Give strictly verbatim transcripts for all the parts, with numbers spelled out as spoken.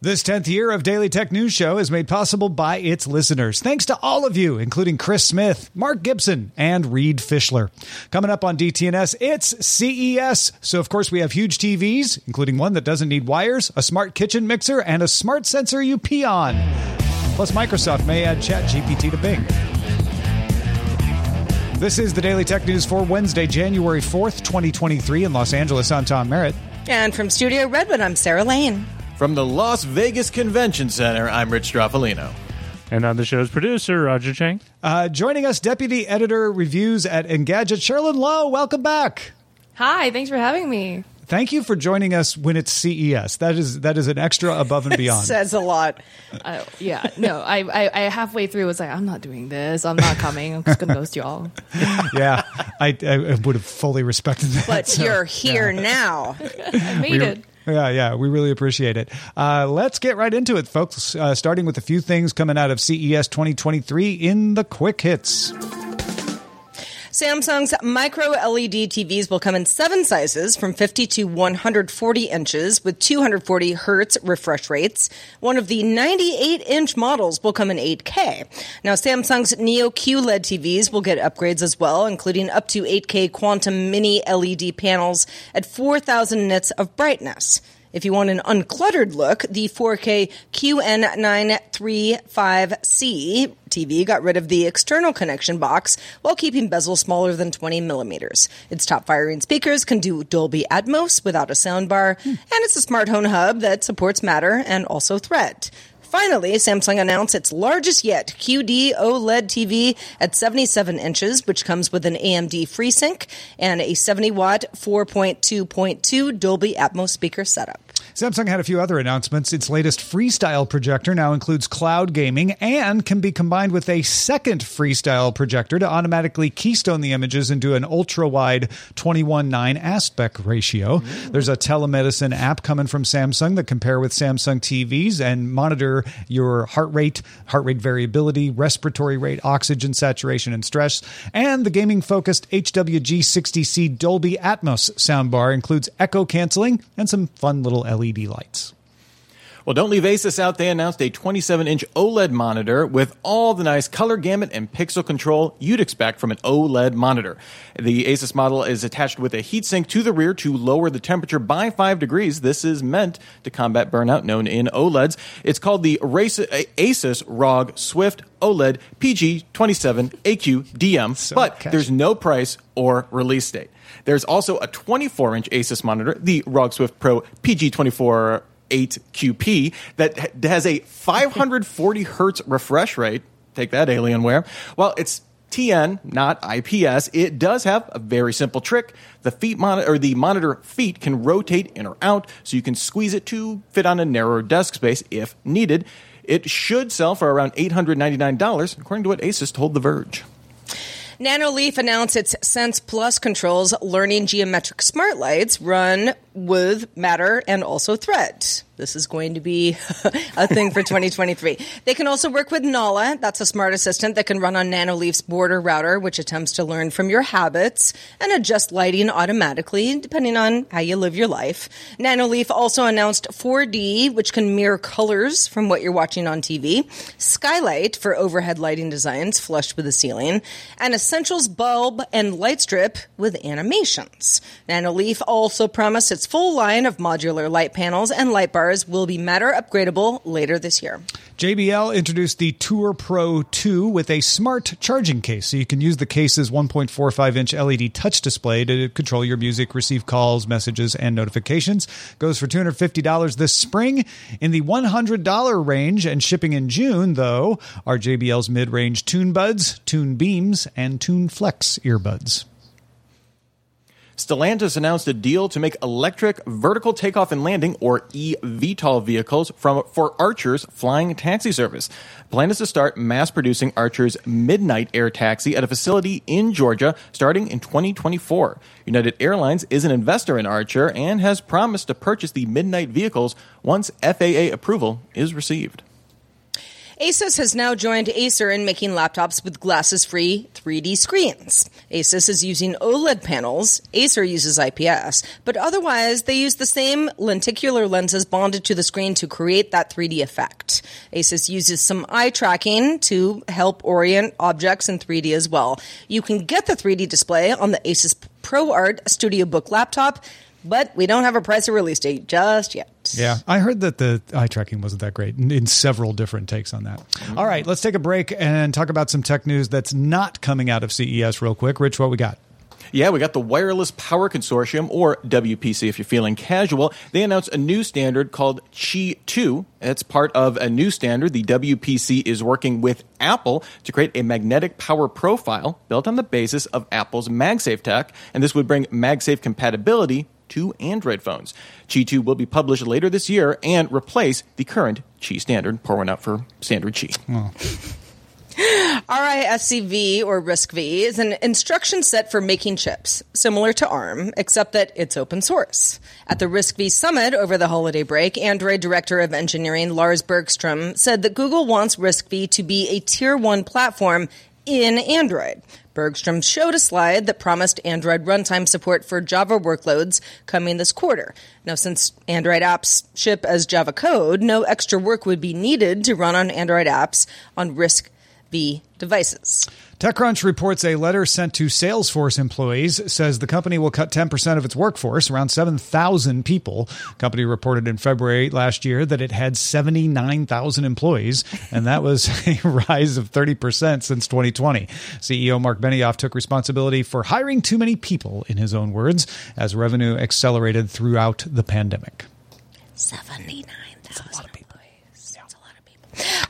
This tenth year of Daily Tech News Show is made possible by its listeners. Thanks to all of you, including Chris Smith, Mark Gibson, and Reed Fishler. Coming up on D T N S, it's C E S. So, of course, we have huge T Vs, including one that doesn't need wires, a smart kitchen mixer, and a smart sensor you pee on. Plus, Microsoft may add ChatGPT to Bing. This is the Daily Tech News for Wednesday, January fourth, twenty twenty-three in Los Angeles. I'm Tom Merritt. And from Studio Redwood, I'm Sarah Lane. From the Las Vegas Convention Center, I'm Rich Straffolino. And on the show's producer, Roger Chang. Uh, joining us, Deputy Editor Reviews at Engadget, Sherilyn Lowe. Welcome back. Hi, thanks for having me. Thank you for joining us when it's C E S. That is that is an extra above and beyond. It says a lot. Uh, yeah, no, I, I, I halfway through was like, I'm not doing this. I'm not coming. I'm just going to ghost y'all. Yeah, I, I would have fully respected that. But so, you're here yeah. now. I made we it. Were, Yeah, yeah, we really appreciate it. Uh, let's get right into it, folks, uh, starting with a few things coming out of C E S twenty twenty-three in the Quick Hits. Samsung's micro L E D T Vs will come in seven sizes, from fifty to one hundred forty inches, with two hundred forty hertz refresh rates. One of the ninety-eight inch models will come in eight K. Now, Samsung's Neo Q L E D T Vs will get upgrades as well, including up to eight K quantum mini L E D panels at four thousand nits of brightness. If you want an uncluttered look, the four K Q N nine thirty-five C T V got rid of the external connection box while keeping bezel smaller than twenty millimeters. Its top-firing speakers can do Dolby Atmos without a soundbar, hmm. and it's a smart home hub that supports Matter and also Thread. Finally, Samsung announced its largest yet Q D OLED T V at seventy-seven inches, which comes with an A M D FreeSync and a seventy watt four point two point two Dolby Atmos speaker setup. Samsung had a few other announcements. Its latest Freestyle projector now includes cloud gaming and can be combined with a second Freestyle projector to automatically keystone the images into an ultra-wide twenty-one nine aspect ratio. Mm. There's a telemedicine app coming from Samsung that compare with Samsung T Vs and monitor your heart rate, heart rate variability, respiratory rate, oxygen saturation, and stress. And the gaming-focused H W G sixty C Dolby Atmos soundbar includes echo canceling and some fun little L E D lights. Well, don't leave Asus out. They announced a twenty-seven inch OLED monitor with all the nice color gamut and pixel control you'd expect from an OLED monitor. The Asus model is attached with a heatsink to the rear to lower the temperature by five degrees. This is meant to combat burnout known in OLEDs. It's called the Asus R O G Swift OLED P G twenty-seven A Q D M, so but catchy. There's no price or release date. There's also a twenty-four inch Asus monitor, the R O G Swift Pro P G twenty-four eight Q P, that has a five hundred forty hertz refresh rate. Take that, Alienware. Well, it's T N, not I P S. It does have a very simple trick. The feet monitor, or the monitor feet, can rotate in or out, so you can squeeze it to fit on a narrower desk space if needed. It should sell for around eight hundred ninety-nine dollars, according to what Asus told The Verge. Nanoleaf announced its Sense Plus controls learning geometric smart lights run with matter and also thread. This is going to be a thing for twenty twenty-three. They can also work with Nala. That's a smart assistant that can run on Nanoleaf's border router, which attempts to learn from your habits and adjust lighting automatically, depending on how you live your life. Nanoleaf also announced four D, which can mirror colors from what you're watching on T V, Skylight for overhead lighting designs flush with the ceiling, and Essentials Bulb and Light Strip with animations. Nanoleaf also promised its full line of modular light panels and light bars will be matter upgradable later this year. J B L introduced the Tour Pro two with a smart charging case, so you can use the case's one point four five inch L E D touch display to control your music, receive calls, messages, and notifications. Goes for two hundred fifty dollars this spring in the one hundred dollars range, and shipping in June, though, are J B L's mid-range Tune Buds, Tune Beams, and Tune Flex earbuds. Stellantis announced a deal to make electric vertical takeoff and landing, or eVTOL, vehicles from for Archer's flying taxi service. The plan is to start mass producing Archer's Midnight Air Taxi at a facility in Georgia starting in twenty twenty-four. United Airlines is an investor in Archer and has promised to purchase the Midnight vehicles once F A A approval is received. Asus has now joined Acer in making laptops with glasses-free three D screens. Asus is using OLED panels. Acer uses I P S. But otherwise, they use the same lenticular lenses bonded to the screen to create that three D effect. Asus uses some eye tracking to help orient objects in three D as well. You can get the three D display on the Asus ProArt StudioBook laptop, but we don't have a price or release date just yet. Yeah, I heard that the eye tracking wasn't that great in several different takes on that. All right, let's take a break and talk about some tech news that's not coming out of C E S real quick. Rich, what we got? Yeah, we got the Wireless Power Consortium, or W P C if you're feeling casual. They announced a new standard called Qi two. It's part of a new standard. The W P C is working with Apple to create a magnetic power profile built on the basis of Apple's MagSafe tech, and this would bring MagSafe compatibility to Android phones. Qi two will be published later this year and replace the current Qi standard. Pour one out for standard Qi. Oh. RISC-V, or RISC-V, is an instruction set for making chips, similar to ARM, except that it's open source. At the RISC-V Summit over the holiday break, Android Director of Engineering Lars Bergstrom said that Google wants RISC-V to be a Tier one platform in Android. Bergstrom showed a slide that promised Android runtime support for Java workloads coming this quarter. Now, since Android apps ship as Java code, no extra work would be needed to run on Android apps on RISC-V devices. TechCrunch reports a letter sent to Salesforce employees says the company will cut ten percent of its workforce, around seven thousand people. The company reported in February last year that it had seventy-nine thousand employees, and that was a rise of thirty percent since twenty twenty. C E O Mark Benioff took responsibility for hiring too many people, in his own words, as revenue accelerated throughout the pandemic. seventy-nine thousand.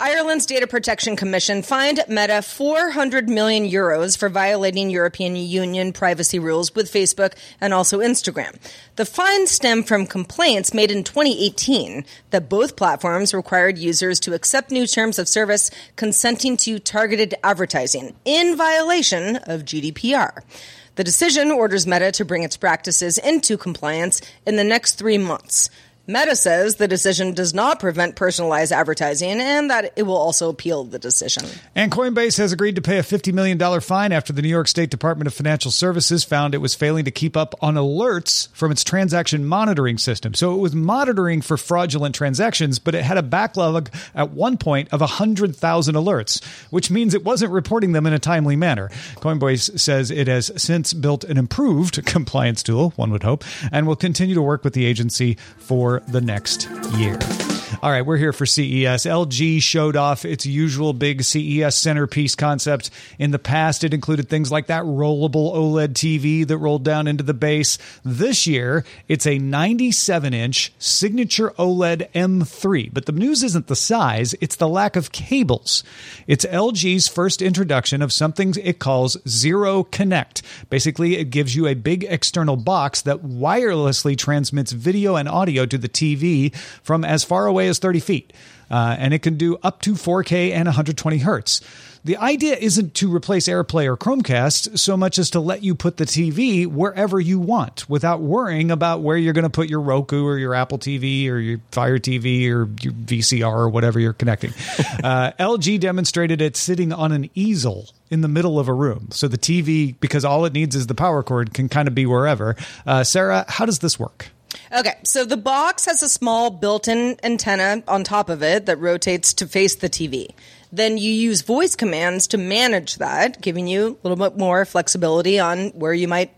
Ireland's Data Protection Commission fined Meta four hundred million euros for violating European Union privacy rules with Facebook and also Instagram. The fine stemmed from complaints made in twenty eighteen that both platforms required users to accept new terms of service consenting to targeted advertising in violation of G D P R. The decision orders Meta to bring its practices into compliance in the next three months. Meta says the decision does not prevent personalized advertising and that it will also appeal the decision. And Coinbase has agreed to pay a fifty million dollars fine after the New York State Department of Financial Services found it was failing to keep up on alerts from its transaction monitoring system. So it was monitoring for fraudulent transactions, but it had a backlog at one point of one hundred thousand alerts, which means it wasn't reporting them in a timely manner. Coinbase says it has since built an improved compliance tool, one would hope, and will continue to work with the agency for the next year. All right, we're here for C E S. L G showed off its usual big C E S centerpiece concept. In the past, it included things like that rollable OLED T V that rolled down into the base. This year, it's a ninety-seven inch signature OLED M three. But the news isn't the size, it's the lack of cables. It's L G's first introduction of something it calls Zero Connect. Basically, it gives you a big external box that wirelessly transmits video and audio to the T V from as far away away is thirty feet. Uh, and it can do up to four K and one hundred twenty hertz. The idea isn't to replace AirPlay or Chromecast so much as to let you put the T V wherever you want without worrying about where you're going to put your Roku or your Apple T V or your Fire T V or your V C R or whatever you're connecting. uh, L G demonstrated it sitting on an easel in the middle of a room. So the T V, because all it needs is the power cord, can kind of be wherever. Uh, Sarah, how does this work? Okay, so the box has a small built-in antenna on top of it that rotates to face the T V. Then you use voice commands to manage that, giving you a little bit more flexibility on where you might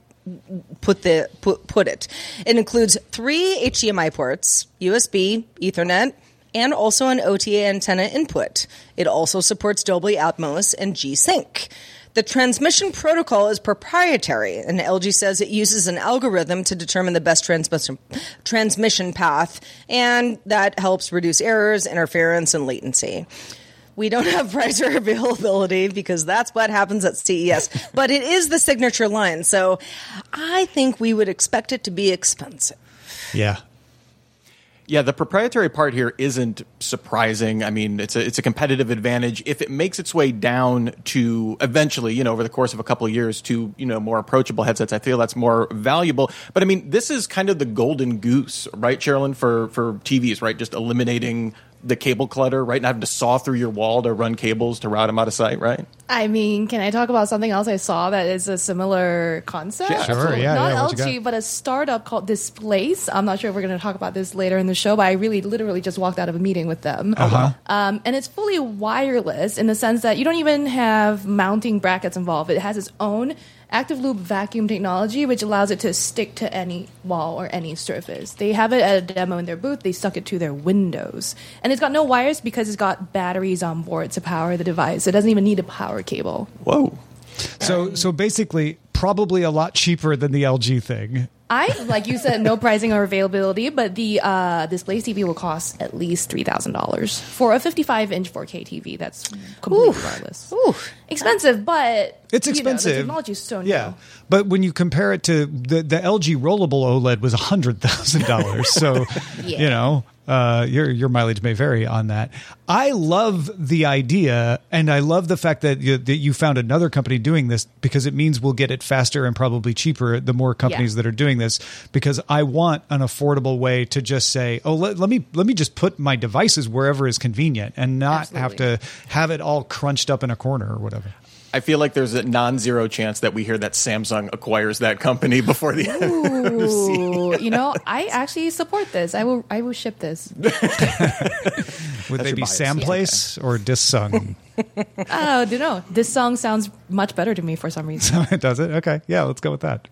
put the put, put it. It includes three H D M I ports, U S B, Ethernet, and also an O T A antenna input. It also supports Dolby Atmos and G-Sync. The transmission protocol is proprietary, and L G says it uses an algorithm to determine the best transmission transmission path, and that helps reduce errors, interference, and latency. We don't have price or availability because that's what happens at C E S, but it is the signature line, so I think we would expect it to be expensive. Yeah. Yeah, the proprietary part here isn't surprising. I mean, it's a it's a competitive advantage. If it makes its way down to eventually, you know, over the course of a couple of years to, you know, more approachable headsets, I feel that's more valuable. But I mean, this is kind of the golden goose, right, Sherilyn, for for T Vs, right? Just eliminating the cable clutter, right? Not having to saw through your wall to run cables to route them out of sight, right? I mean, can I talk about something else I saw that is a similar concept? Yeah, sure, yeah. Not yeah, L G, but a startup called Displace. I'm not sure if we're going to talk about this later in the show, but I really literally just walked out of a meeting with them. Uh-huh. Um, and it's fully wireless in the sense that you don't even have mounting brackets involved. It has its own active loop vacuum technology, which allows it to stick to any wall or any surface. They have it at a demo in their booth. They stuck it to their windows. And it's got no wires because it's got batteries on board to power the device. It doesn't even need a power cable. Whoa. So, so basically, probably a lot cheaper than the L G thing. I, like you said, no pricing or availability, but the uh, Displace T V will cost at least three thousand dollars for a fifty-five inch four K T V. That's completely Oof. Wireless. Oof. Expensive, but it's expensive. You know, the technology is so new. Yeah, but when you compare it to the the L G rollable OLED was one hundred thousand dollars, so yeah. you know. Uh, your your mileage may vary on that. I love the idea, and I love the fact that you, that you found another company doing this because it means we'll get it faster and probably cheaper the more companies yeah. that are doing this, because I want an affordable way to just say, oh, let, let me let me just put my devices wherever is convenient and not Absolutely. Have to have it all crunched up in a corner or whatever. I feel like there's a non-zero chance that we hear that Samsung acquires that company before the end of C E S. You know, I actually support this. I will I will ship this. Would That's they be Samplace yeah, okay. or Dissung? Oh, I don't know. Dissung sounds much better to me for some reason. Does it? Okay. Yeah, let's go with that.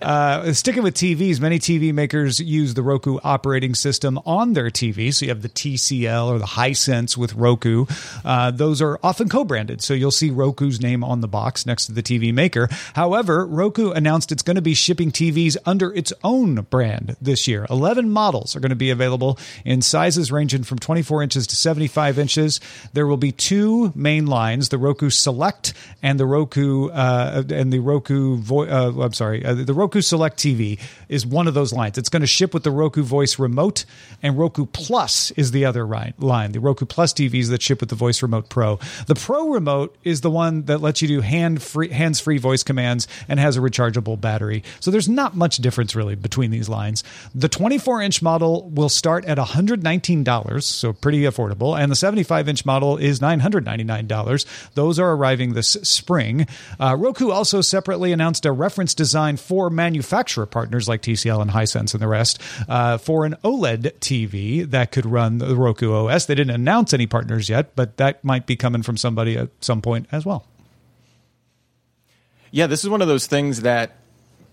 Uh, sticking with T Vs, many T V makers use the Roku operating system on their T V. So you have the T C L or the Hisense with Roku. Uh, those are often co-branded. So you'll see Roku's name on the box next to the T V maker. However, Roku announced it's going to be shipping T Vs under its own brand this year. eleven models are going to be available in sizes ranging from twenty-four inches to seventy-five inches. There will be two main Main lines: the Roku Select and the Roku uh, and the Roku. Vo- uh, I'm sorry, uh, the Roku Select T V is one of those lines. It's going to ship with the Roku Voice Remote, and Roku Plus is the other line. The Roku Plus T Vs that ship with the Voice Remote Pro. The Pro Remote is the one that lets you do hand free, hands-free voice commands and has a rechargeable battery. So there's not much difference really between these lines. The twenty-four inch model will start at one hundred nineteen dollars, so pretty affordable, and the seventy-five inch model is nine hundred ninety-nine dollars. Those are arriving this spring. Uh, Roku also separately announced a reference design for manufacturer partners like T C L and Hisense and the rest uh, for an OLED T V that could run the Roku O S. They didn't announce any partners yet, but that might be coming from somebody at some point as well. Yeah, this is one of those things that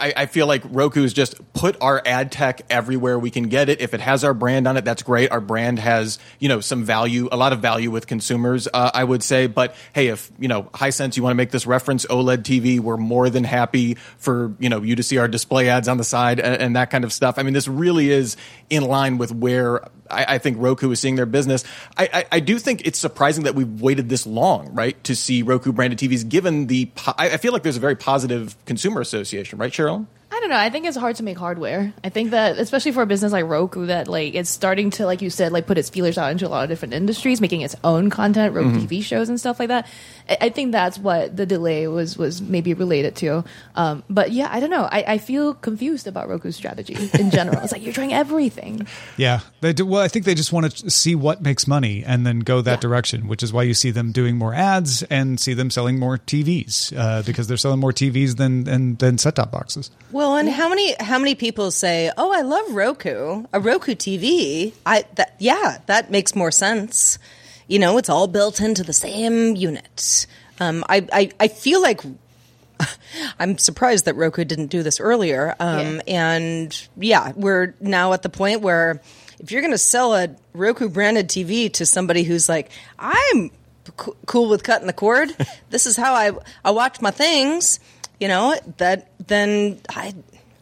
I, I feel like Roku's just put our ad tech everywhere we can get it. If it has our brand on it, that's great. Our brand has, you know, some value, a lot of value with consumers, uh, I would say. But hey, if, you know, Hisense, you want to make this reference OLED T V, we're more than happy for, you know, you to see our display ads on the side and, and that kind of stuff. I mean, this really is in line with where I, I think Roku is seeing their business. I, I, I do think it's surprising that we've waited this long, right, to see Roku branded T Vs, given the po- – I feel like there's a very positive consumer association, right, Cheryl? I don't don't know. I think it's hard to make hardware. I think that, especially for a business like Roku, that like it's starting to, like you said, like put its feelers out into a lot of different industries, making its own content, Roku mm-hmm. T V shows and stuff like that. I, I think that's what the delay was was maybe related to. Um, but yeah, I don't know. I, I feel confused about Roku's strategy in general. It's like you're trying everything. Yeah, they do. Well, I think they just want to see what makes money and then go that yeah. direction, which is why you see them doing more ads and see them selling more T Vs uh, because they're selling more T Vs than than, than set-top boxes. Well, and how many how many people say, "Oh, I love Roku, a Roku T V." I that yeah, that makes more sense. You know, it's all built into the same unit. Um, I, I I feel like I'm surprised that Roku didn't do this earlier. Um, yeah. And yeah, we're now at the point where if you're going to sell a Roku branded T V to somebody who's like, I'm c- cool with cutting the cord. This is how I I watch my things. You know, that then I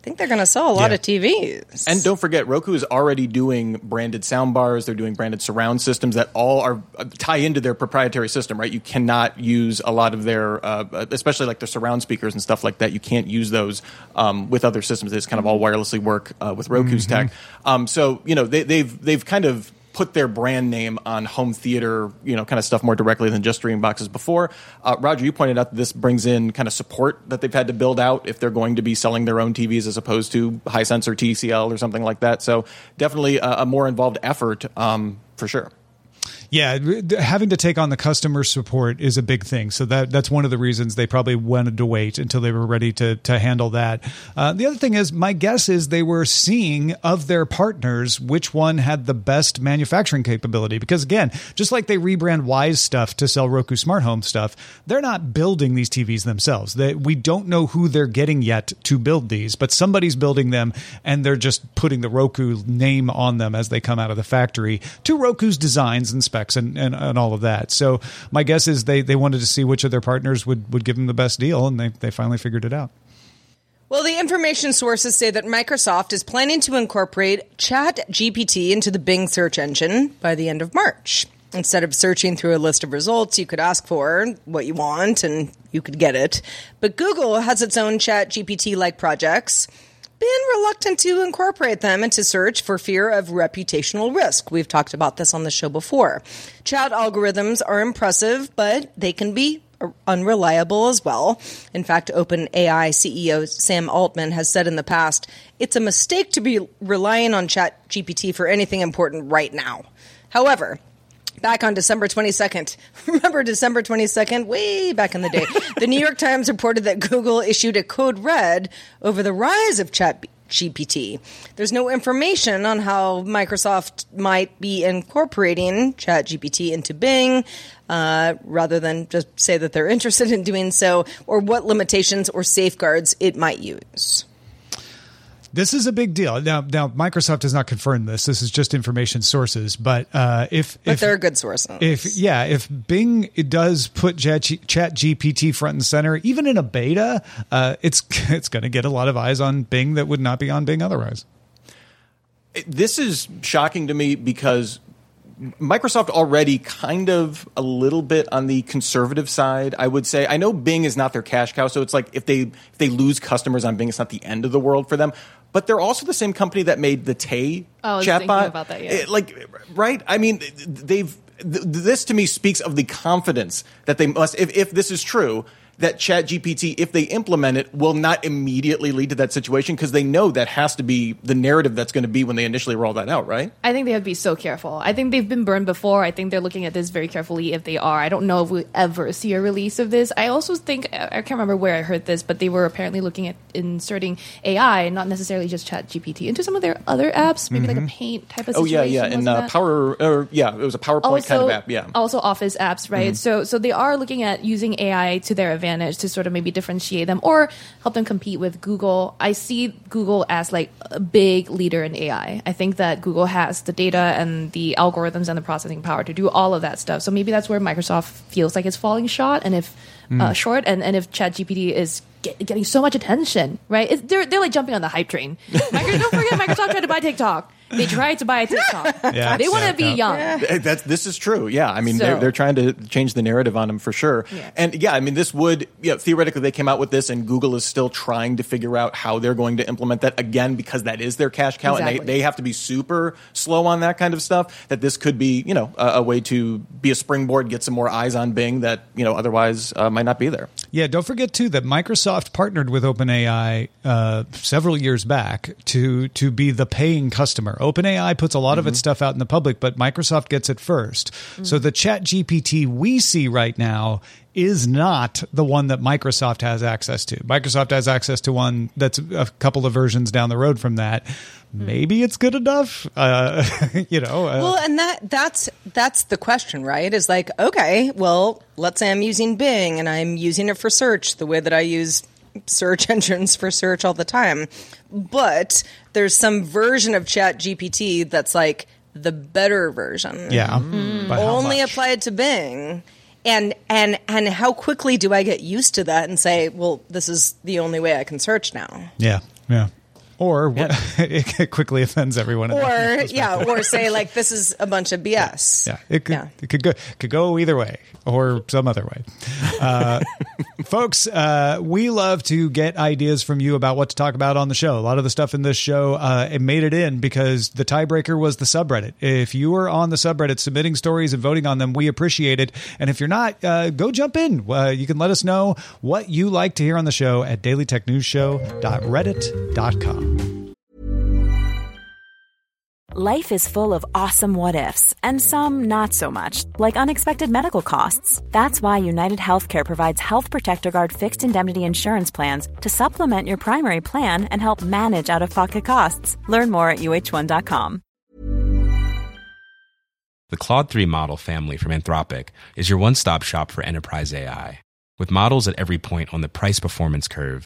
think they're going to sell a lot yeah. of T Vs. And don't forget, Roku is already doing branded soundbars. They're doing branded surround systems that all are uh, tie into their proprietary system, right? You cannot use a lot of their, uh, especially like their surround speakers and stuff like that. You can't use those um, with other systems. They just kind of all wirelessly work uh, with Roku's mm-hmm. tech. Um, so, you know, they, they've they've kind of put their brand name on home theater, you know, kind of stuff more directly than just streaming boxes before. Uh, Roger, you pointed out that this brings in kind of support that they've had to build out if they're going to be selling their own T Vs as opposed to Hisense or T C L or something like that. So definitely a, a more involved effort um, for sure. Yeah, having to take on the customer support is a big thing. So that that's one of the reasons they probably wanted to wait until they were ready to to handle that. Uh, the other thing is, my guess is they were seeing of their partners which one had the best manufacturing capability. Because again, just like they rebrand Wise stuff to sell Roku Smart Home stuff, they're not building these T Vs themselves. They, we don't know who they're getting yet to build these, but somebody's building them and they're just putting the Roku name on them as they come out of the factory to Roku's designs and specs. And, and, and all of that. So my guess is they, they wanted to see which of their partners would, would give them the best deal, and they, they finally figured it out. Well, the information sources say that Microsoft is planning to incorporate Chat G P T into the Bing search engine by the end of March. Instead of searching through a list of results, you could ask for what you want, and you could get it. But Google has its own Chat G P T-like projects, been reluctant to incorporate them into search for fear of reputational risk. We've talked about this on the show before. Chat algorithms are impressive, but they can be unreliable as well. In fact, OpenAI C E O Sam Altman has said in the past, it's a mistake to be relying on Chat G P T for anything important right now. However, back on December twenty-second, remember December twenty-second, way back in the day, the New York Times reported that Google issued a code red over the rise of Chat G P T. There's no information on how Microsoft might be incorporating Chat G P T into Bing, uh, rather than just say that they're interested in doing so, or what limitations or safeguards it might use. This is a big deal. Now, now Microsoft has not confirmed this. This is just information sources. But uh, if but if, they're good sources. If yeah, if Bing does put Chat G P T front and center, even in a beta, uh, it's it's going to get a lot of eyes on Bing that would not be on Bing otherwise. This is shocking to me because Microsoft already kind of a little bit on the conservative side, I would say. I know Bing is not their cash cow, so it's like if they if they lose customers on Bing, it's not the end of the world for them. But they're also the same company that made the Tay oh, chatbot. About that, yeah. Like, right? I mean, they've th- this to me speaks of the confidence that they must, if, if this is true, that Chat G P T, if they implement it, will not immediately lead to that situation because they know that has to be the narrative that's going to be when they initially roll that out, right? I think they have to be so careful. I think they've been burned before. I think they're looking at this very carefully if they are. I don't know if we ever see a release of this. I also think, I can't remember where I heard this, but they were apparently looking at inserting A I, not necessarily just Chat G P T, into some of their other apps, maybe mm-hmm. like a Paint type of situation. Oh, yeah, yeah. And uh, Power, or, yeah, it was a PowerPoint also, kind of app, yeah. Also Office apps, right? Mm-hmm. So, so they are looking at using A I to their advantage. To sort of maybe differentiate them or help them compete with Google. I see Google as like a big leader in A I. I think that Google has the data and the algorithms and the processing power to do all of that stuff. So maybe that's where Microsoft feels like it's falling short. And if mm. uh, short, and, and if Chat G P T is get, getting so much attention, right? It's, they're they're like jumping on the hype train. Microsoft, don't forget Microsoft tried to buy TikTok. They tried to buy a TikTok. Yeah, they want to be young. Yeah. That's, this is true. Yeah. I mean, so. they're, they're trying to change the narrative on them for sure. Yeah. And yeah, I mean, this would, you know, theoretically, they came out with this and Google is still trying to figure out how they're going to implement that again, because that is their cash cow. Exactly. And they, they have to be super slow on that kind of stuff, that this could be, you know, a, a way to be a springboard, get some more eyes on Bing that, you know, otherwise uh, might not be there. Yeah. Don't forget too, that Microsoft partnered with OpenAI uh, several years back to, to be the paying customer. OpenAI puts a lot mm-hmm. of its stuff out in the public, but Microsoft gets it first. Mm-hmm. So the ChatGPT we see right now is not the one that Microsoft has access to. Microsoft has access to one that's a couple of versions down the road from that. Mm-hmm. Maybe it's good enough, uh, you know. Uh, well, and that that's that's the question, right? Is like, okay, well, let's say I'm using Bing and I'm using it for search the way that I use search engines for search all the time. But there's some version of ChatGPT that's like the better version. Yeah. Mm. Only applied to Bing. And and and how quickly do I get used to that and say, well, this is the only way I can search now? Yeah. Yeah. Or yeah. it quickly offends everyone. Or yeah, or say like this is a bunch of B S. Yeah, yeah. It could yeah. it could go could go either way or some other way. Uh, folks, uh, we love to get ideas from you about what to talk about on the show. A lot of the stuff in this show uh, it made it in because the tiebreaker was the subreddit. If you were on the subreddit submitting stories and voting on them, we appreciate it. And if you're not, uh, go jump in. Uh, you can let us know what you like to hear on the show at daily tech news show dot reddit dot com. Life is full of awesome what ifs and some not so much, like unexpected medical costs. That's why United Healthcare provides Health Protector Guard fixed indemnity insurance plans to supplement your primary plan and help manage out-of-pocket costs. Learn more at U H one dot com. The Claude three model family from Anthropic is your one-stop shop for enterprise A I. With models at every point on the price-performance curve,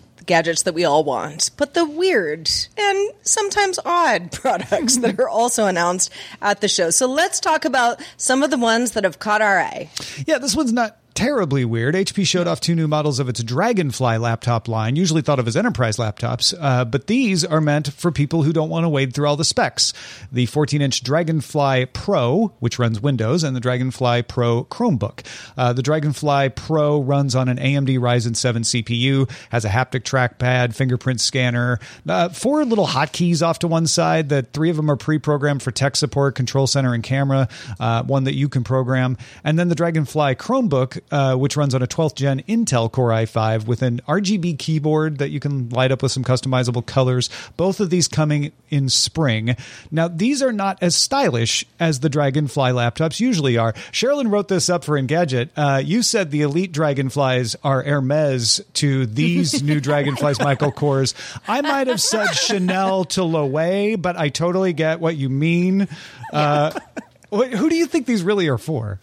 gadgets that we all want, but the weird and sometimes odd products that are also announced at the show. So let's talk about some of the ones that have caught our eye. Yeah, this one's not terribly weird. H P showed off two new models of its Dragonfly laptop line, usually thought of as enterprise laptops, uh, but these are meant for people who don't want to wade through all the specs. The fourteen-inch Dragonfly Pro, which runs Windows, and the Dragonfly Pro Chromebook. Uh, the Dragonfly Pro runs on an A M D Ryzen seven C P U, has a haptic trackpad, fingerprint scanner, uh, four little hotkeys off to one side. That three of them are pre-programmed for tech support, control center, and camera, uh, one that you can program. And then the Dragonfly Chromebook, Uh, which runs on a twelfth gen Intel Core i five with an R G B keyboard that you can light up with some customizable colors. Both of these coming in spring. Now, these are not as stylish as the Dragonfly laptops usually are. Sherilyn wrote this up for Engadget. Uh, you said the elite Dragonflies are Hermes to these new Dragonflies, Michael Kors. I might have said Chanel to Loewe, but I totally get what you mean. Uh, who do you think these really are for?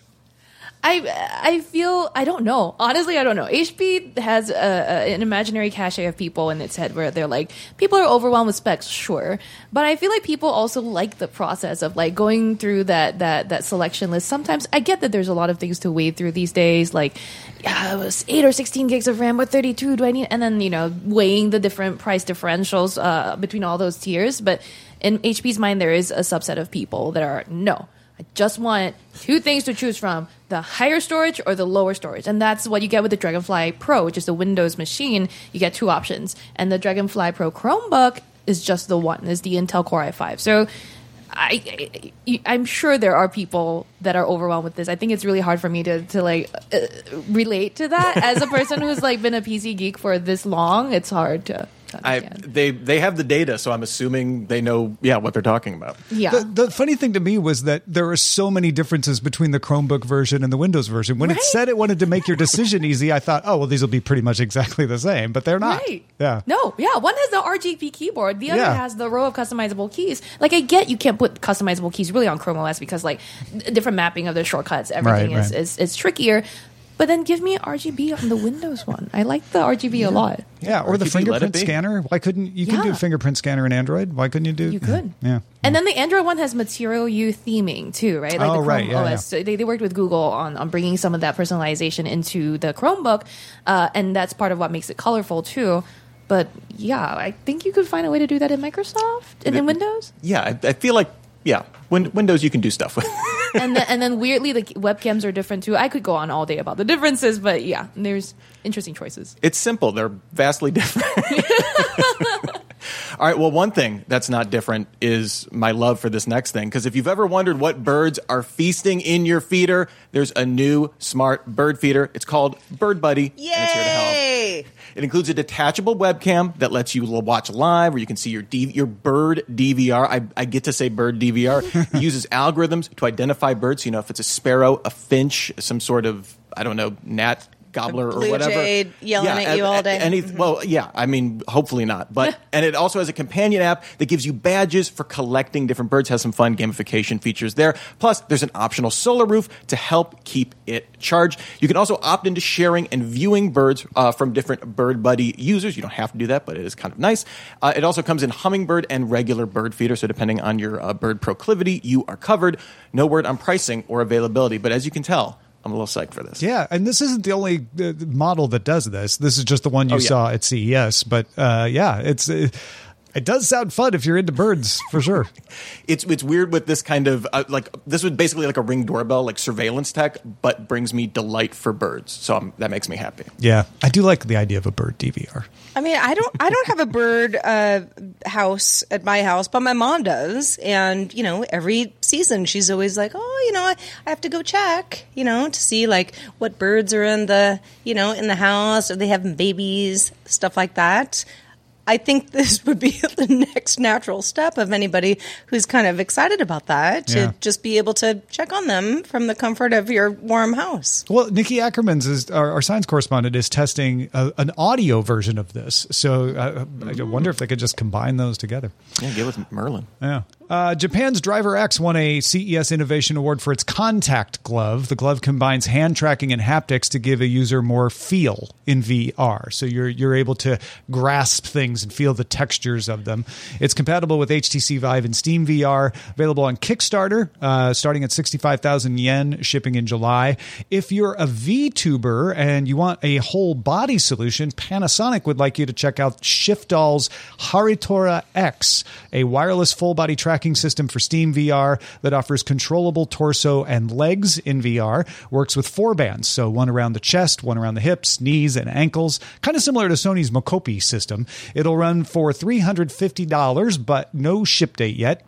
I I feel, I don't know. Honestly, I don't know. H P has a, a, an imaginary cachet of people in its head where they're like, people are overwhelmed with specs, sure. But I feel like people also like the process of like going through that that that selection list. Sometimes I get that there's a lot of things to wade through these days, like yeah, it was eight or sixteen gigs of RAM, what thirty-two do I need? And then, you know, weighing the different price differentials uh, between all those tiers. But in H P's mind, there is a subset of people that are, no, I just want two things to choose from, the higher storage or the lower storage. And that's what you get with the Dragonfly Pro, which is the Windows machine. You get two options. And the Dragonfly Pro Chromebook is just the one, is the Intel Core i five. So I, I, I'm sure there are people that are overwhelmed with this. I think it's really hard for me to, to like uh, relate to that. As a person who's like been a P C geek for this long, it's hard to... I, they they have the data, so I'm assuming they know yeah what they're talking about. Yeah. The, the funny thing to me was that there are so many differences between the Chromebook version and the Windows version. When right? it said it wanted to make your decision easy, I thought, oh well, these will be pretty much exactly the same, but they're not. Right. Yeah. No. Yeah. One has the R G B keyboard, the other yeah. has the row of customizable keys. Like I get you can't put customizable keys really on Chrome O S because like different mapping of the shortcuts, everything right, is, right. is is trickier. But then give me R G B on the Windows one. I like the R G B yeah. a lot. Yeah, or R G B, the fingerprint scanner. Why couldn't you yeah. could do fingerprint scanner in Android? Why couldn't you do? You could. Yeah. And then the Android one has Material U theming too, right? Like oh, the Chrome right. Yeah, O S. Yeah. So they they worked with Google on, on bringing some of that personalization into the Chromebook, uh, and that's part of what makes it colorful too. But yeah, I think you could find a way to do that in Microsoft and it, in Windows. Yeah, I, I feel like. Yeah, Win- Windows you can do stuff with. and, then, and then weirdly, the webcams are different too. I could go on all day about the differences, but yeah, there's interesting choices. It's simple. They're vastly different. All right, well, one thing that's not different is my love for this next thing. Because if you've ever wondered what birds are feasting in your feeder, there's a new smart bird feeder. It's called Bird Buddy. Yay! And it's here to help. It includes a detachable webcam that lets you watch live, or you can see your D- your bird D V R. I, I get to say bird D V R. It uses algorithms to identify birds. You know, if it's a sparrow, a finch, some sort of, I don't know, gnat, gobbler, blue or whatever. Jade yelling yeah, at you all day. Any, mm-hmm. Well, yeah, I mean, hopefully not. But and it also has a companion app that gives you badges for collecting different birds, has some fun gamification features there. Plus, there's an optional solar roof to help keep it charged. You can also opt into sharing and viewing birds uh, from different Bird Buddy users. You don't have to do that, but it is kind of nice. Uh, it also comes in hummingbird and regular bird feeder, so depending on your uh, bird proclivity, you are covered. No word on pricing or availability, but as you can tell, I'm a little psyched for this. Yeah, and this isn't the only uh, model that does this. This is just the one you oh, yeah. saw at C E S. But uh, yeah, it's it, it does sound fun if you're into birds, for sure. it's it's weird with this kind of, uh, like, this was basically like a Ring doorbell, like surveillance tech, but brings me delight for birds. So I'm, that makes me happy. Yeah, I do like the idea of a bird D V R. I mean, I don't, I don't have a bird uh, house at my house, but my mom does. And, you know, every season she's always like, oh, you know, I, I have to go check, you know, to see like what birds are in the, you know, in the house, or they have babies, stuff like that. I think this would be the next natural step of anybody who's kind of excited about that, to yeah. just be able to check on them from the comfort of your warm house. Well, Nikki Ackermans, is, our, our science correspondent, is testing a, an audio version of this. So uh, mm. I wonder if they could just combine those together. Yeah, get with Merlin. Yeah. Uh, Japan's Driver X won a C E S Innovation Award for its Contact Glove. The glove combines hand tracking and haptics to give a user more feel in V R. So you're you're able to grasp things and feel the textures of them. It's compatible with H T C Vive and Steam V R. Available on Kickstarter, uh, starting at sixty-five thousand yen, shipping in July. If you're a VTuber and you want a whole body solution, Panasonic would like you to check out Shiftall's Haritora X, a wireless full body tracking system for Steam V R that offers controllable torso and legs in V R. Works with four bands, so one around the chest, one around the hips, knees, and ankles. Kind of similar to Sony's Mocopi system. It'll run for three hundred fifty dollars, but no ship date yet.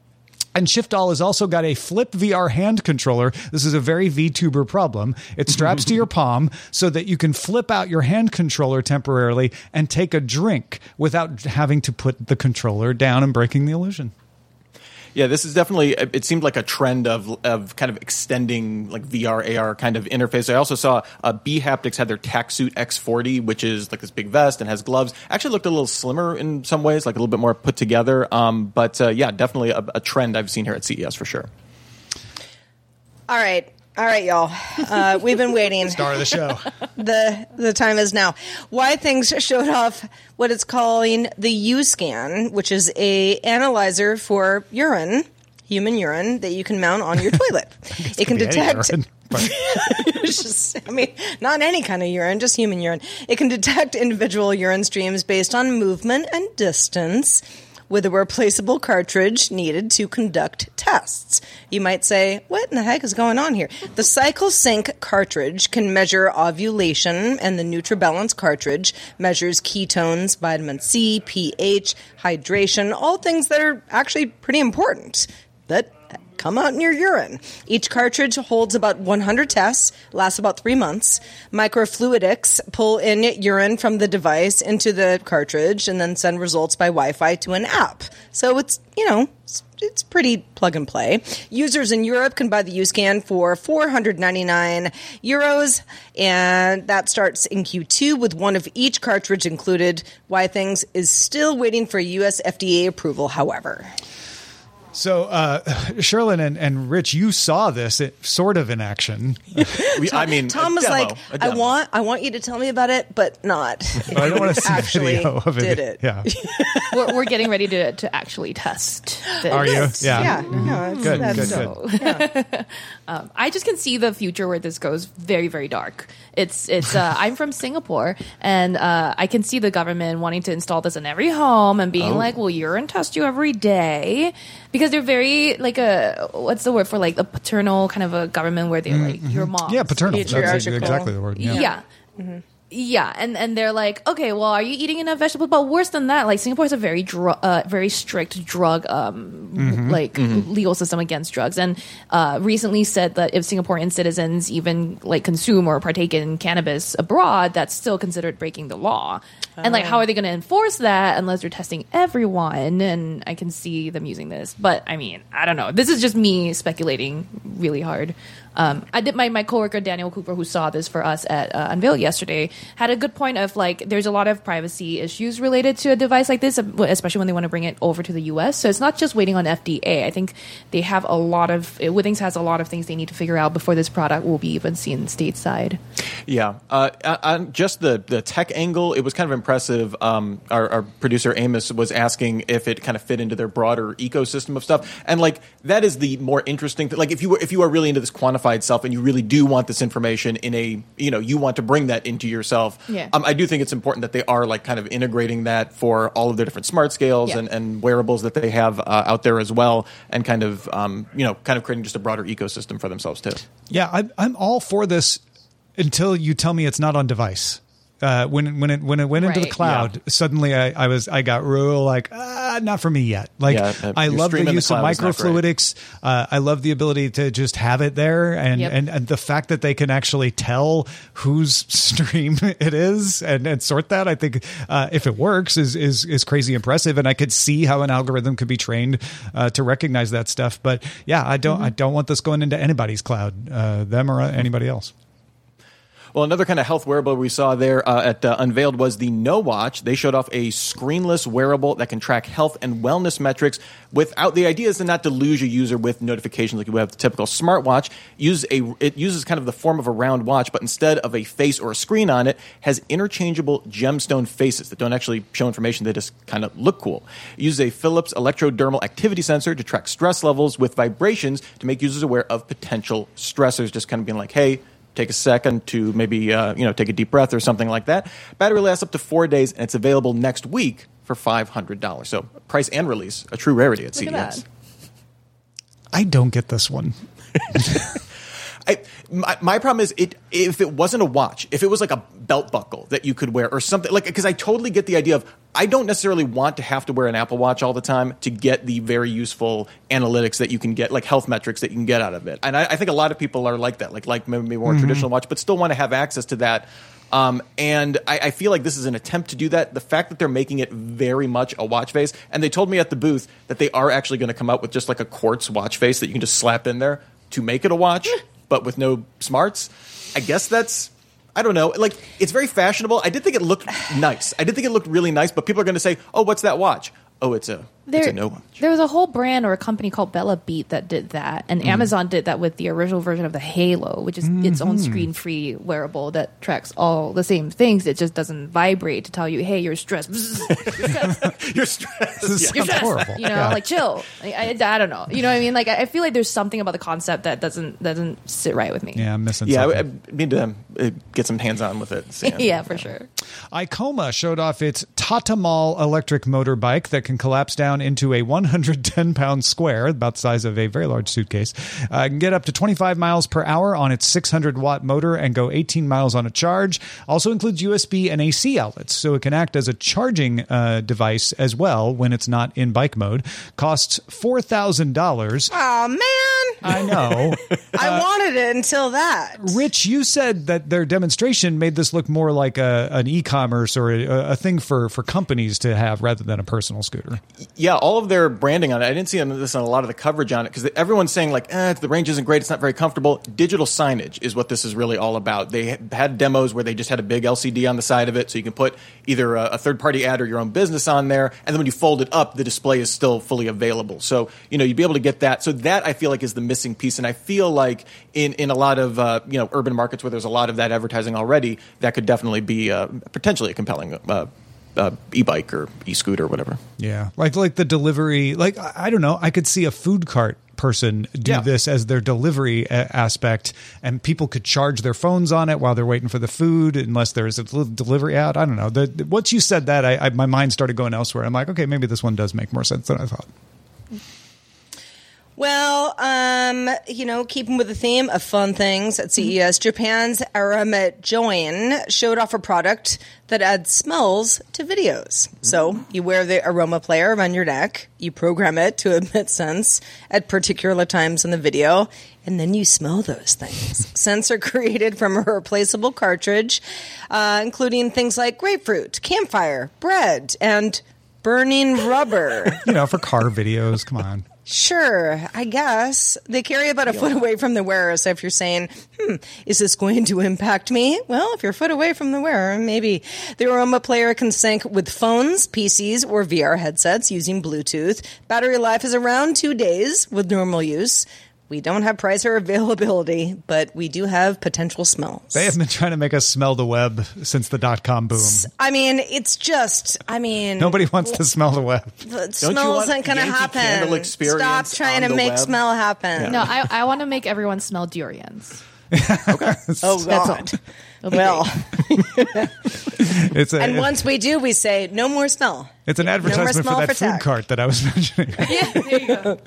And Shiftall has also got a Flip V R hand controller. This is a very VTuber problem. It straps to your palm so that you can flip out your hand controller temporarily and take a drink without having to put the controller down and breaking the illusion. Yeah, this is definitely, it seemed like a trend of of kind of extending like V R, A R kind of interface. I also saw uh, B Haptics had their TacSuit X forty, which is like this big vest and has gloves. Actually looked a little slimmer in some ways, like a little bit more put together. Um, but uh, yeah, definitely a, a trend I've seen here at C E S for sure. All right. All right, y'all. Uh, we've been waiting. Star of the show. The the time is now. Why Things showed off what it's calling the U-Scan, which is a analyzer for urine, human urine, that you can mount on your toilet. It can detect... Urine, but... just, I mean, not any kind of urine, just human urine. It can detect individual urine streams based on movement and distance, with a replaceable cartridge needed to conduct tests. You might say, what in the heck is going on here? The CycleSync cartridge can measure ovulation, and the NutriBalance cartridge measures ketones, vitamin C, pH, hydration, all things that are actually pretty important that come out in your urine. Each cartridge holds about one hundred tests, lasts about three months. Microfluidics pull in urine from the device into the cartridge and then send results by Wi-Fi to an app. So it's, you know, it's, it's pretty plug and play. Users in Europe can buy the U-Scan for four hundred ninety-nine euros, and that starts in Q two with one of each cartridge included. Why Things is still waiting for U S F D A approval, however. So, uh, Sherlyn and, and Rich, you saw this it, sort of in action. We, Tom, I mean, Tom was demo, like, I want I want you to tell me about it, but not. But I don't want to see a video of it. Did it. Yeah. we're, we're getting ready to, to actually test this. Are you? Yeah. yeah. Mm-hmm. No, it's, good, that's good, so, good. Yeah. um, I just can see the future where this goes very, very dark. It's it's. Uh, I'm from Singapore, and uh, I can see the government wanting to install this in every home and being oh. like, "Well, urine test you every day," because they're very like a what's the word for like a paternal kind of a government where they're mm-hmm. like your mom. Yeah, paternal. That's exactly the word. Yeah. Yeah. Mm-hmm. Yeah, and, and they're like, okay, well, are you eating enough vegetables? But worse than that, like Singapore is a very dr- uh, very strict drug um mm-hmm. like mm-hmm. legal system against drugs, and uh, recently said that if Singaporean citizens even like consume or partake in cannabis abroad, that's still considered breaking the law. Oh. And like, how are they going to enforce that unless they're testing everyone? And I can see them using this, but I mean, I don't know. This is just me speculating really hard. Um, I did my, my coworker Daniel Cooper, who saw this for us at uh, Unveil yesterday, had a good point of like there's a lot of privacy issues related to a device like this, especially when they want to bring it over to the U S. So it's not just waiting on F D A. I think they have a lot of Withings has a lot of things they need to figure out before this product will be even seen stateside. Yeah, uh, on just the the tech angle, it was kind of impressive. Um, our, our producer Amos was asking if it kind of fit into their broader ecosystem of stuff, and like that is the more interesting thing. Like if you were, if you are really into this quantified self and you really do want this information in a, you know, you want to bring that into yourself. Yeah. Um, I do think it's important that they are like kind of integrating that for all of their different smart scales yeah. and, and wearables that they have uh, out there as well, and kind of, um, you know, kind of creating just a broader ecosystem for themselves too. Yeah, I'm, I'm all for this until you tell me it's not on device. Uh, when when it when it went right. into the cloud, yeah. suddenly I, I was I got real like ah, not for me yet. Like yeah, uh, I love the use the of microfluidics. Uh, I love the ability to just have it there, and, yep. and, and the fact that they can actually tell whose stream it is and, and sort that. I think uh, if it works, is is is crazy impressive, and I could see how an algorithm could be trained uh, to recognize that stuff. But yeah, I don't mm-hmm. I don't want this going into anybody's cloud, uh, them or anybody else. Well, another kind of health wearable we saw there uh, at uh, Unveiled was the NoWatch. They showed off a screenless wearable that can track health and wellness metrics without the idea is to not deluge a user with notifications like you have the typical smartwatch. Use a it uses kind of the form of a round watch, but instead of a face or a screen on it, has interchangeable gemstone faces that don't actually show information. They just kind of look cool. Uses a Philips electrodermal activity sensor to track stress levels with vibrations to make users aware of potential stressors. Just kind of being like, hey, take a second to maybe, uh, you know, take a deep breath or something like that. Battery lasts up to four days, and it's available next week for five hundred dollars. So price and release, a true rarity at Look C E S. At I don't get this one. I, my, my problem is it if it wasn't a watch, if it was like a belt buckle that you could wear or something, like because I totally get the idea of I don't necessarily want to have to wear an Apple Watch all the time to get the very useful analytics that you can get, like health metrics that you can get out of it. And I, I think a lot of people are like that, like like maybe more mm-hmm. traditional watch, but still want to have access to that. Um, and I, I feel like this is an attempt to do that. The fact that they're making it very much a watch face, and they told me at the booth that they are actually going to come out with just like a quartz watch face that you can just slap in there to make it a watch. But with no smarts, I guess that's, I don't know. Like, it's very fashionable. I did think it looked nice. I did think it looked really nice, but people are going to say, oh, what's that watch? oh, it's a there, it's a no one. There was a whole brand or a company called Bella Beat that did that, and mm. Amazon did that with the original version of the Halo, which is mm-hmm. its own screen-free wearable that tracks all the same things. It just doesn't vibrate to tell you, hey, you're stressed. You're stressed. This yeah. sounds horrible. You know, yeah. like, chill. I, I, I don't know. You know what I mean? Like, I feel like there's something about the concept that doesn't doesn't sit right with me. Yeah, I'm missing yeah, something. Yeah, I need to uh, get some hands-on with it. So, yeah, yeah, for sure. Icoma showed off its Tatamal electric motorbike that can collapse down into a one hundred ten pound square, about the size of a very large suitcase. Uh, can get up to twenty-five miles per hour on its six hundred watt motor and go eighteen miles on a charge. Also includes U S B and A C outlets, so it can act as a charging uh, device as well when it's not in bike mode. Costs four thousand dollars. Oh, man. I know. uh, I wanted it until that. Rich, you said that their demonstration made this look more like a, an e-commerce or a, a thing for, for companies to have rather than a personal scooter. Yeah, all of their branding on it. I didn't see this on a lot of the coverage on it because everyone's saying like, eh, the range isn't great. It's not very comfortable. Digital signage is what this is really all about. They had demos where they just had a big L C D on the side of it so you can put either a, a third-party ad or your own business on there. And then when you fold it up, the display is still fully available. So, you know, you'd be able to get that. So that, I feel like, is the missing piece. And I feel like in, in a lot of, uh, you know, urban markets where there's a lot of that advertising already, that could definitely be uh, potentially a compelling uh Uh, e-bike or e-scooter or whatever. Yeah, like like the delivery. Like, I don't know. I could see a food cart person do yeah. this as their delivery a- aspect, and people could charge their phones on it while they're waiting for the food, unless there's a little delivery out. I don't know. The, the, once you said that, I, I, my mind started going elsewhere. I'm like, okay, maybe this one does make more sense than I thought. Well, um, you know, keeping with the theme of fun things at C E S, Japan's Arame Join showed off a product that adds smells to videos. So you wear the aroma player around your neck, you program it to emit scents at particular times in the video, and then you smell those things. Scents are created from a replaceable cartridge, uh, including things like grapefruit, campfire, bread, and burning rubber. You know, for car videos, come on. Sure, I guess. They carry about a foot away from the wearer, so if you're saying, hmm, is this going to impact me? Well, if you're a foot away from the wearer, maybe. The aroma player can sync with phones, P Cs, or V R headsets using Bluetooth. Battery life is around two days with normal use. We don't have price or availability, but we do have potential smells. They have been trying to make us smell the web since the dot-com boom. I mean, it's just, I mean... Nobody wants to smell the web. The smell isn't going to happen. Stop trying to make web? smell happen. Yeah. No, I, I want to make everyone smell durians. Okay. Oh, God. That's all. Well. it's a, and it, once we do, we say, no more smell. It's an advertisement no for that for food tech. cart that I was mentioning. Yeah, there you go.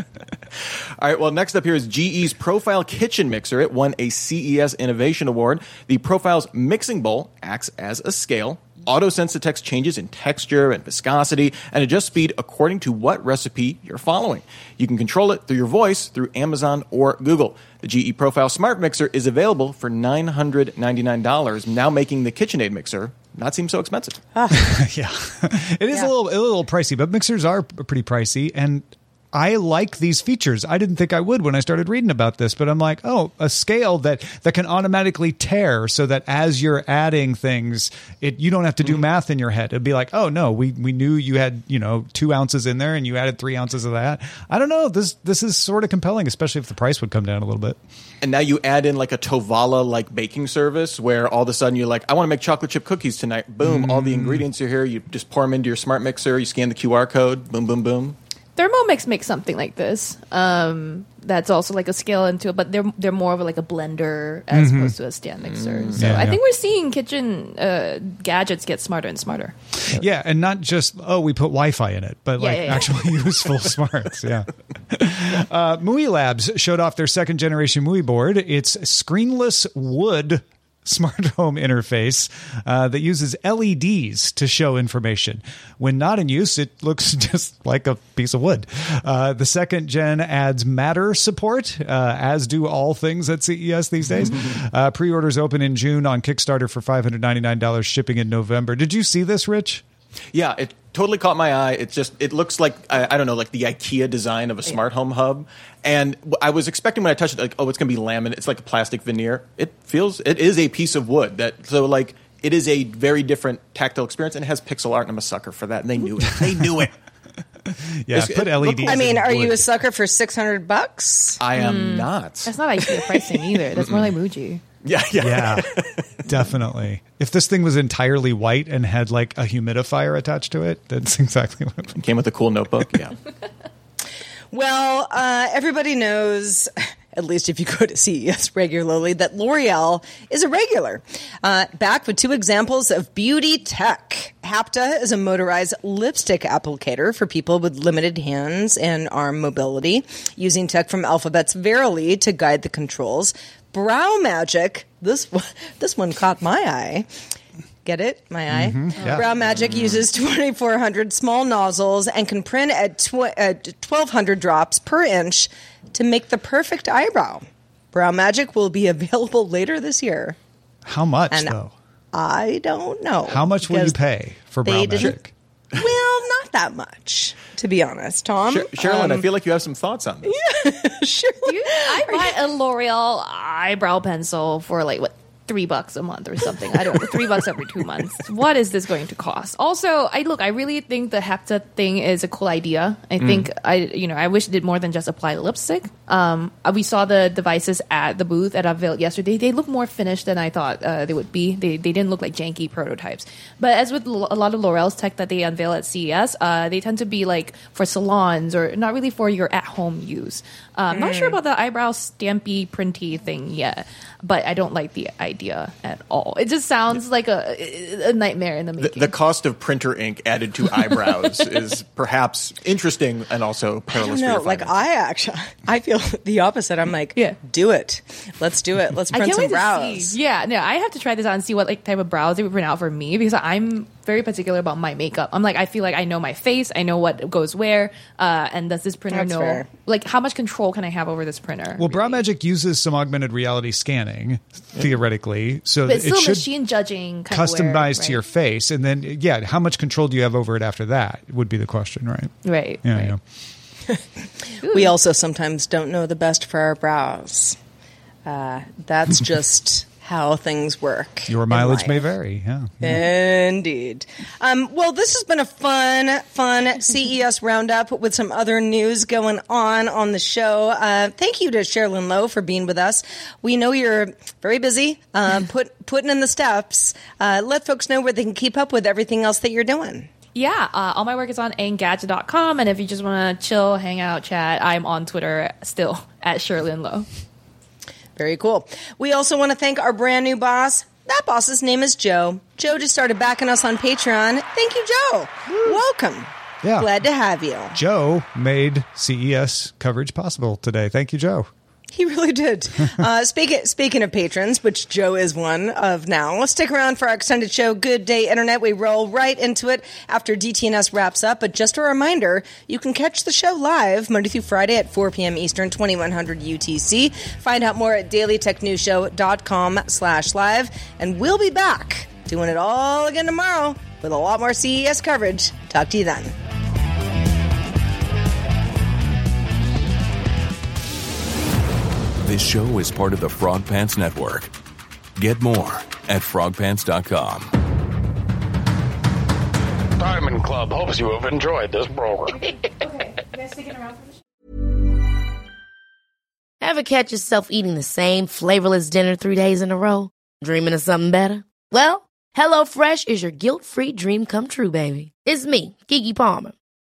All right, well, next up here is G E's Profile Kitchen Mixer. It won a C E S Innovation Award. The Profile's mixing bowl acts as a scale. Auto-sense detects changes in texture and viscosity and adjusts speed according to what recipe you're following. You can control it through your voice through Amazon or Google. The G E Profile Smart Mixer is available for nine hundred ninety-nine dollars, now making the KitchenAid mixer not seem so expensive. Ah. yeah. It is yeah. a little a little pricey, but mixers are pretty pricey, and I like these features. I didn't think I would when I started reading about this, but I'm like, oh, a scale that, that can automatically tear so that as you're adding things, it you don't have to do mm-hmm. math in your head. It'd be like, oh, no, we, we knew you had, you know, two ounces in there and you added three ounces of that. I don't know. This this is sort of compelling, especially if the price would come down a little bit. And now you add in like a Tovala-like baking service where all of a sudden you're like, I want to make chocolate chip cookies tonight. Boom, mm-hmm. all the ingredients are here. You just pour them into your smart mixer. You scan the Q R code. Boom, boom, boom. Thermomix makes something like this. Um, that's also like a scale into it, but they're they're more of like a blender as mm-hmm. opposed to a stand mixer. So yeah, I yeah. think we're seeing kitchen uh, gadgets get smarter and smarter. So. Yeah, and not just oh we put Wi-Fi in it, but yeah, like yeah, yeah. actually useful smarts. Yeah. Uh, Mui Labs showed off their second generation Mui board. It's screenless wood. Smart home interface uh, that uses L E Ds to show information. When not in use, it looks just like a piece of wood. Uh, the second gen adds Matter support, uh, as do all things at C E S these days. Uh, pre-orders open in June on Kickstarter for five hundred ninety-nine dollars, shipping in November. Did you see this, Rich? Yeah, it totally caught my eye. It just it looks like, I, I don't know, like the IKEA design of a smart home hub. And I was expecting when I touched it, like, oh, it's going to be laminate. It's like a plastic veneer. It feels, it is a piece of wood. That So, like, it is a very different tactile experience, and it has pixel art, and I'm a sucker for that. And they knew it. They knew it. Yeah, it's, put L E Ds. Cool. I mean, are you a sucker for six hundred bucks? I am mm. not. That's not IKEA pricing either. That's more like Muji. Yeah, yeah, yeah. Definitely. If this thing was entirely white and had like a humidifier attached to it, that's exactly what it came with. A cool notebook. Yeah. Well, uh, everybody knows, at least if you go to C E S regularly, that L'Oreal is a regular. Uh, back with two examples of beauty tech. Hapta is a motorized lipstick applicator for people with limited hands and arm mobility, using tech from Alphabet's Verily to guide the controls. Brow Magic, this one, this one caught my eye. Get it? My eye? Mm-hmm. Yeah. Brow Magic mm-hmm. uses twenty-four hundred small nozzles and can print at, tw- at twelve hundred drops per inch to make the perfect eyebrow. Brow Magic will be available later this year. How much, and though? I don't know. How much will you pay for Brow Magic? Well, not that much, to be honest, Tom. Sh- Sherilyn, um, I feel like you have some thoughts on this. Yeah, sure. You, I buy a L'Oreal eyebrow pencil for like, what, three bucks a month or something. I don't know, three bucks every two months. What is this going to cost? Also, I look, I really think the Hapta thing is a cool idea. I mm. think, I you know, I wish it did more than just apply lipstick. Um, we saw the devices at the booth at Upville yesterday. They look more finished than I thought uh, they would be. They they didn't look like janky prototypes. But as with l- a lot of L'Oreal's tech that they unveil at C E S, uh, they tend to be like for salons or not really for your at-home use. Uh, I'm mm. not sure about the eyebrow stampy, printy thing yet, but I don't like the idea at all. It just sounds like a, a nightmare in the making. The, the cost of printer ink added to eyebrows is perhaps interesting and also perilous. No, like I actually, I feel the opposite. I'm like, yeah. do it. Let's do it. Let's print some brows. Yeah, no, I have to try this out and see what like type of brows they would print out for me, because I'm very particular about my makeup. I'm like, I feel like I know my face. I know what goes where. Uh, and does this printer That's know? Fair. Like, how much control can I have over this printer? Well, really? Brow Magic uses some augmented reality scanning, theoretically. So but it's still it machine judging. Kind customized of where, right? to your face. And then, yeah, how much control do you have over it after that would be the question, right? Right. Yeah, right. yeah. We also sometimes don't know the best for our brows. Uh, that's just how things work. Your mileage may vary. Yeah, yeah. Indeed. Um, well, this has been a fun, fun C E S roundup with some other news going on on the show. Uh, thank you to Sherilyn Lowe for being with us. We know you're very busy, uh, put, putting in the steps. Uh, let folks know where they can keep up with everything else that you're doing. Yeah, uh, all my work is on engadget dot com, and if you just want to chill, hang out, chat, I'm on Twitter still at Sherilyn Lowe. Very cool. We also want to thank our brand new boss. That boss's name is Joe. Joe just started backing us on Patreon. Thank you, Joe. Woo. Welcome. Yeah. Glad to have you. Joe made C E S coverage possible today. Thank you, Joe. He really did. Uh, speaking, speaking of patrons, which Joe is one of now, let's stick around for our extended show, Good Day Internet. We roll right into it after D T N S wraps up. But just a reminder, you can catch the show live Monday through Friday at four p.m. Eastern, twenty-one hundred U T C. Find out more at daily tech news show dot com slash live. And we'll be back doing it all again tomorrow with a lot more C E S coverage. Talk to you then. This show is part of the Frog Pants Network. Get more at frog pants dot com. Diamond Club hopes you have enjoyed this program. Ever catch yourself eating the same flavorless dinner three days in a row? Dreaming of something better? Well, HelloFresh is your guilt-free dream come true, baby. It's me, Keke Palmer.